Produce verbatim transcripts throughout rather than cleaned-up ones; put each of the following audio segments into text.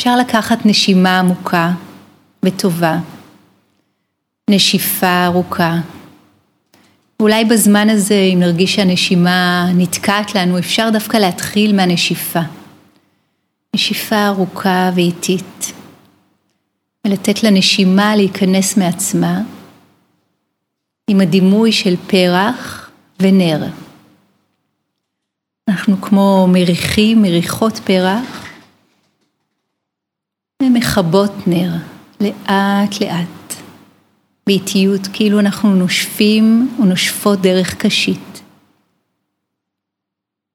אפשר לקחת נשימה עמוקה וטובה, נשיפה ארוכה. אולי בזמן הזה, אם נרגיש שהנשימה נתקעת לנו, אפשר דווקא להתחיל מהנשיפה. נשיפה ארוכה ואיטית. ולתת לנשימה להיכנס מעצמה, עם הדימוי של פרח ונר. אנחנו כמו מריחים, מריחות פרח, ומחבות נר, לאט לאט, באיטיות, כאילו אנחנו נושפים ונושפות דרך קשית.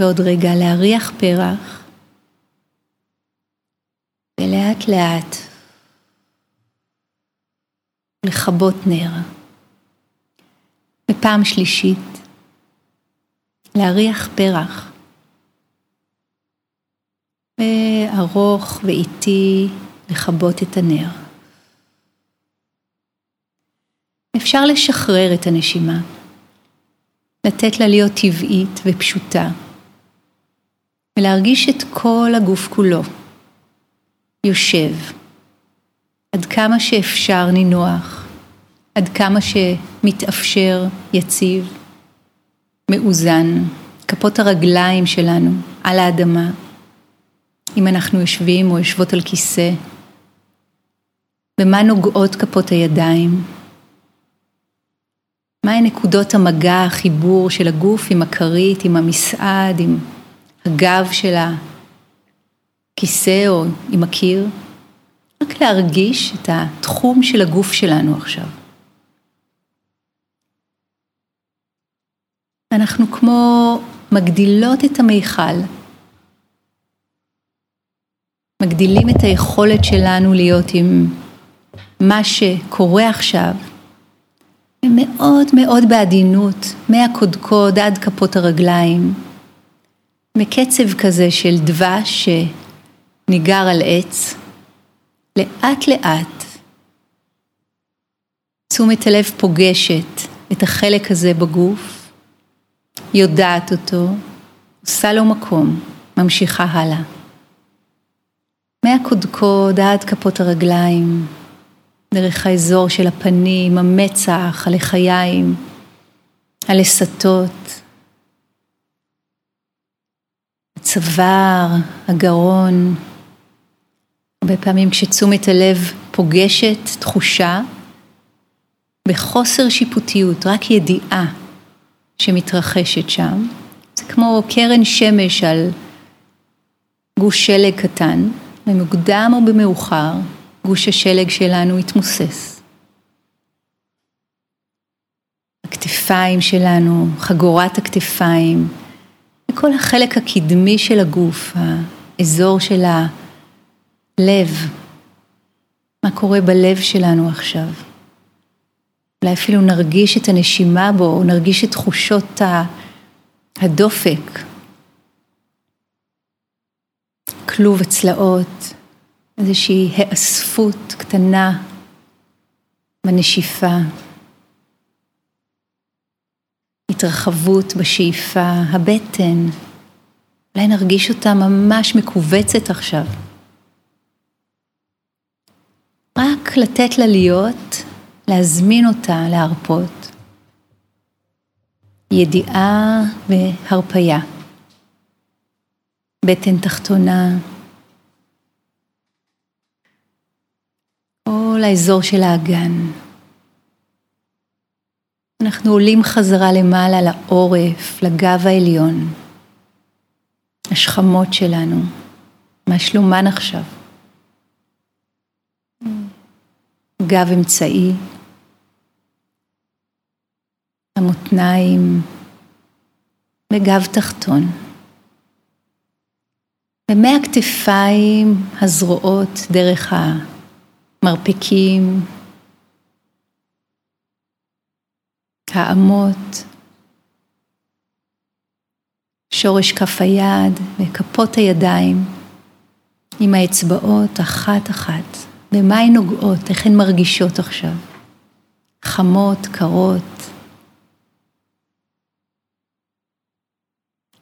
ועוד רגע להריח פרח, ולאט לאט, לחבות נר. ופעם שלישית, להריח פרח. וארוך ואיטי לכבות את הנר. אפשר לשחרר את הנשימה, לתת לה להיות טבעית ופשוטה, ולהרגיש את כל הגוף כולו, יושב, עד כמה שאפשר נינוח, עד כמה שמתאפשר יציב, מאוזן, כפות הרגליים שלנו על האדמה, אם אנחנו יושבים או יושבות על כיסא, במה נוגעות כפות הידיים? מהי נקודות המגע, החיבור של הגוף עם הכרית, עם המסעד, עם הגב של הכיסא או עם הקיר? רק להרגיש את התחום של הגוף שלנו עכשיו. אנחנו כמו מגדילות את המיכל, מגדילים את היכולת שלנו להיות עם מה שקורה עכשיו, ומאוד מאוד בעדינות, מהקודקוד עד כפות הרגליים, מקצב כזה של דבש שניגר על עץ, לאט לאט, תשומת הלב פוגשת את החלק הזה בגוף, יודעת אותו, עושה לו מקום, ממשיכה הלאה. מהקודקוד עד כפות הרגליים, דרך האזור של הפנים, המצח, הלחיים, הלסתות, הצוואר, הגרון. הרבה פעמים כשתשומת הלב פוגשת תחושה, בחוסר שיפוטיות, רק ידיעה שמתרחשת שם. זה כמו קרן שמש על גוש שלג קטן. במוקדם או במאוחר, גוש השלג שלנו התמוסס. הכתפיים שלנו, חגורת הכתפיים, וכל החלק הקדמי של הגוף, האזור של הלב, מה קורה בלב שלנו עכשיו. אולי אפילו נרגיש את הנשימה בו, או נרגיש את תחושות הדופק, כלוב הצלעות, איזושהי האספות קטנה בנשיפה, התרחבות בשאיפה, הבטן, אולי נרגיש אותה ממש מקובצת עכשיו. רק לתת לה להיות, להזמין אותה להרפות, ידיעה והרפיה. בטן תחתונה, כל האזור של האגן. אנחנו עולים חזרה למעלה לעורף, לגב העליון, השכמות שלנו, מה שלומן עכשיו. גב אמצעי, המותניים וגב תחתון. ומהכתפיים הזרועות דרך המרפקים, האמות, שורש כף היד וכפות הידיים עם האצבעות אחת אחת. במה הן נוגעות, איך הן מרגישות עכשיו? חמות, קרות,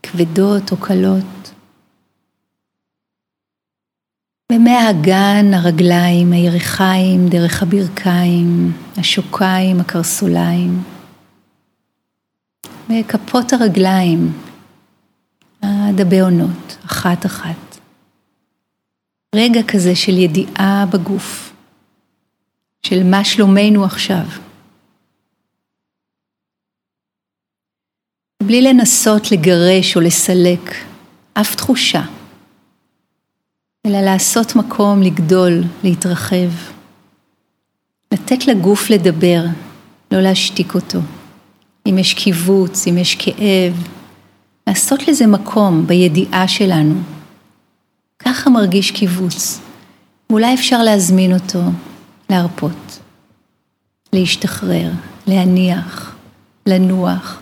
כבדות או קלות. במהגן הרגליים, הירכיים, דרך הברכיים, השוקיים, הקרסוליים. בכפות הרגליים, הדבעונות, אחת אחת. רגע כזה של ידיעה בגוף, של מה שלומנו עכשיו. בלי לנסות לגרש או לסלק אף תחושה, אלא לעשות מקום לגדול, להתרחב, לתת לגוף לדבר, לא להשתיק אותו. אם יש קיבוץ, אם יש כאב, לעשות לזה מקום בידיעה שלנו. ככה מרגיש קיבוץ, ואולי אפשר להזמין אותו, להרפות, להשתחרר, להניח, לנוח,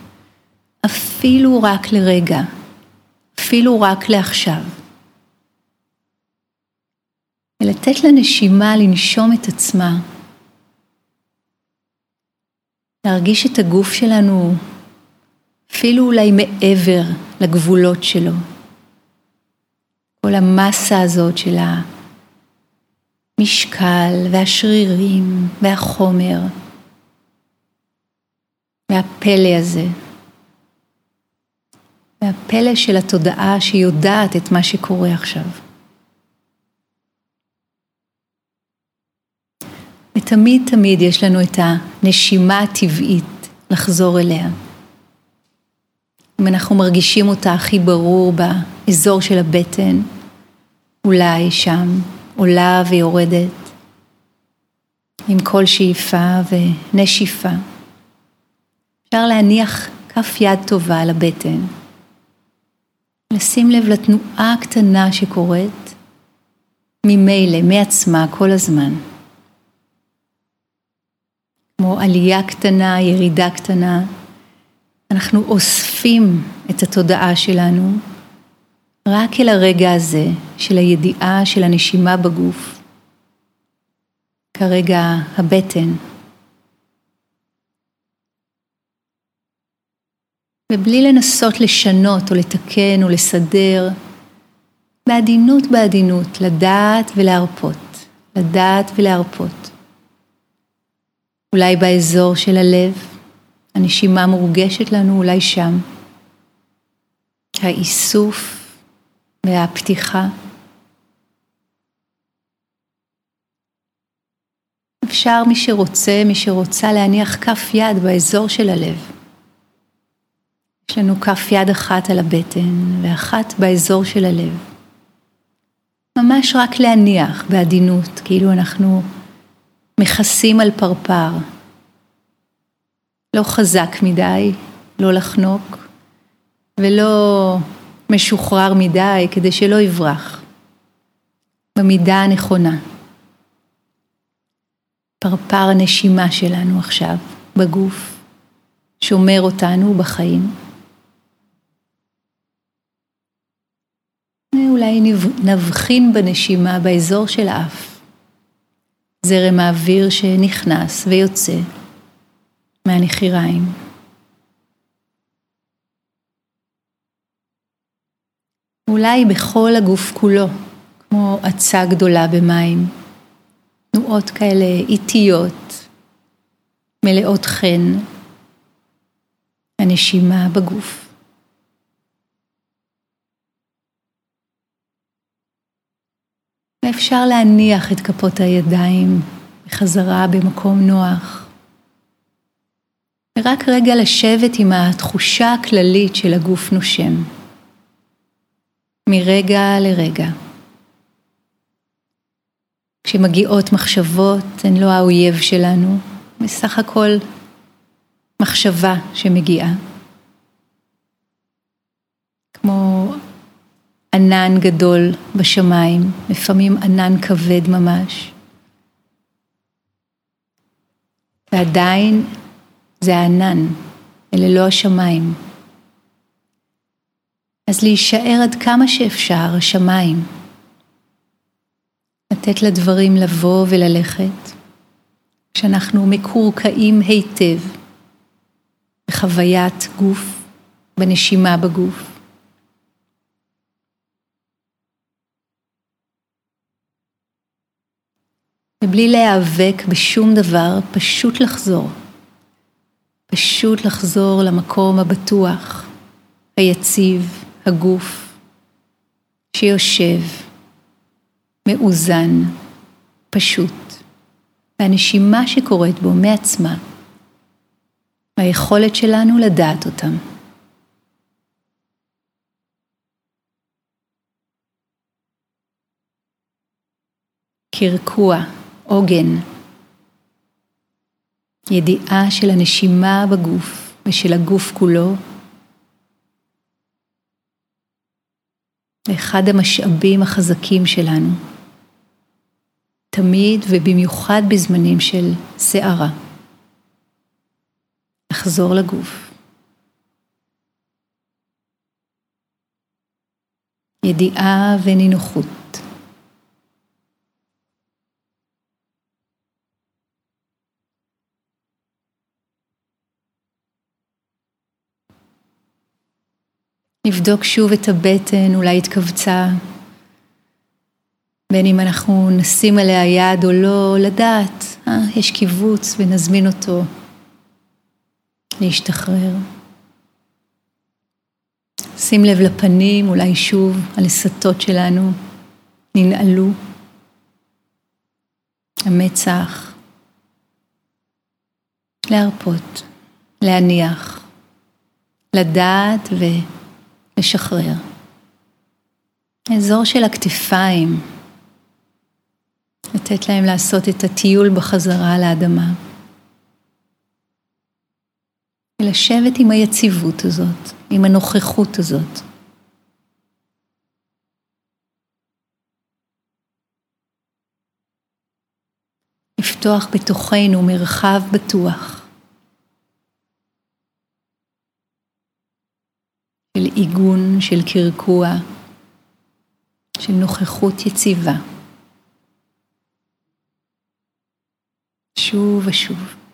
אפילו רק לרגע, אפילו רק לעכשיו. ולתת לנשימה לנשום את עצמה, להרגיש את הגוף שלנו אפילו אולי מעבר לגבולות שלו. כל המסה הזאת של המשקל והשרירים והחומר והפלא הזה, והפלא של התודעה שיודעת את מה שקורה עכשיו. ותמיד תמיד יש לנו את הנשימה הטבעית לחזור אליה. אם אנחנו מרגישים אותה הכי ברור באזור של הבטן, אולי שם עולה ויורדת, עם כל שאיפה ונשיפה, אפשר להניח כף יד טובה על הבטן, לשים לב לתנועה הקטנה שקורית ממילא, מעצמה, כל הזמן. כמו עלייה קטנה, ירידה קטנה, אנחנו אוספים את התודעה שלנו רק אל הרגע הזה של הידיעה של הנשימה בגוף. כרגע הבטן. ובלי לנסות לשנות או לתקן או לסדר, בעדינות בעדינות, לדעת ולהרפות, לדעת ולהרפות. אולי באזור של הלב, הנשימה מורגשת לנו, אולי שם. האיסוף והפתיחה. אפשר מי שרוצה, מי שרוצה להניח כף יד באזור של הלב. יש לנו כף יד אחת על הבטן ואחת באזור של הלב. ממש רק להניח בעדינות, כאילו אנחנו מכסים על פרפר. לא חזק מדי, לא לחנוק, ולא משוחרר מדי כדי שלא יברח. במידה הנכונה. פרפר הנשימה שלנו עכשיו בגוף, שומר אותנו בחיים. אולי נבחין בנשימה באזור של האף. זרם האוויר שנכנס ויוצא מהנחיריים. אולי בכל הגוף כולו, כמו עצה גדולה במים. תנועות כאלה איטיות, מלאות חן, הנשימה בגוף. אפשר להניח את כפות הידיים בחזרה במקום נוח. ורק רגע לשבת עם התחושה הכללית של הגוף נושם. מרגע לרגע. כשמגיעות מחשבות, הן לא האויב שלנו, בסך הכל מחשבה שמגיעה. כמו ענן גדול בשמיים, לפעמים ענן כבד ממש. ועדיין זה הענן, אלה לא השמיים. אז להישאר עד כמה שאפשר השמיים. לתת לדברים לבוא וללכת, כשאנחנו מקורקעים היטב בחוויית גוף, בנשימה בגוף. מבלי להיאבק בשום דבר, פשוט לחזור. פשוט לחזור למקום הבטוח, היציב, הגוף, שיושב, מאוזן, פשוט. והנשימה שקורית בו מעצמה, והיכולת שלנו לדעת אותם. קרקוע, עוגן, ידיעה של הנשימה בגוף ושל הגוף כולו, אחד המשאבים החזקים שלנו, תמיד ובמיוחד בזמנים של סערה. לחזור לגוף. ידיעה ונינוחות. נבדוק שוב את הבטן, אולי התכווצה, בין אם אנחנו נשים עליה יד או לא, לדעת, אה, יש קיבוץ ונזמין אותו להשתחרר. שים לב לפנים, אולי שוב, הלסתות שלנו ננעלו, המצח, להרפות, להניח, לדעת ו... לשחרר. אזור של הכתפיים. לתת להם לעשות את הטיול בחזרה לאדמה. ולשבת עם היציבות הזאת, עם הנוכחות הזאת. לפתוח בתוכנו מרחב בטוח. של עיגון, של קרקוע, של נוכחות יציבה. שוב ושוב.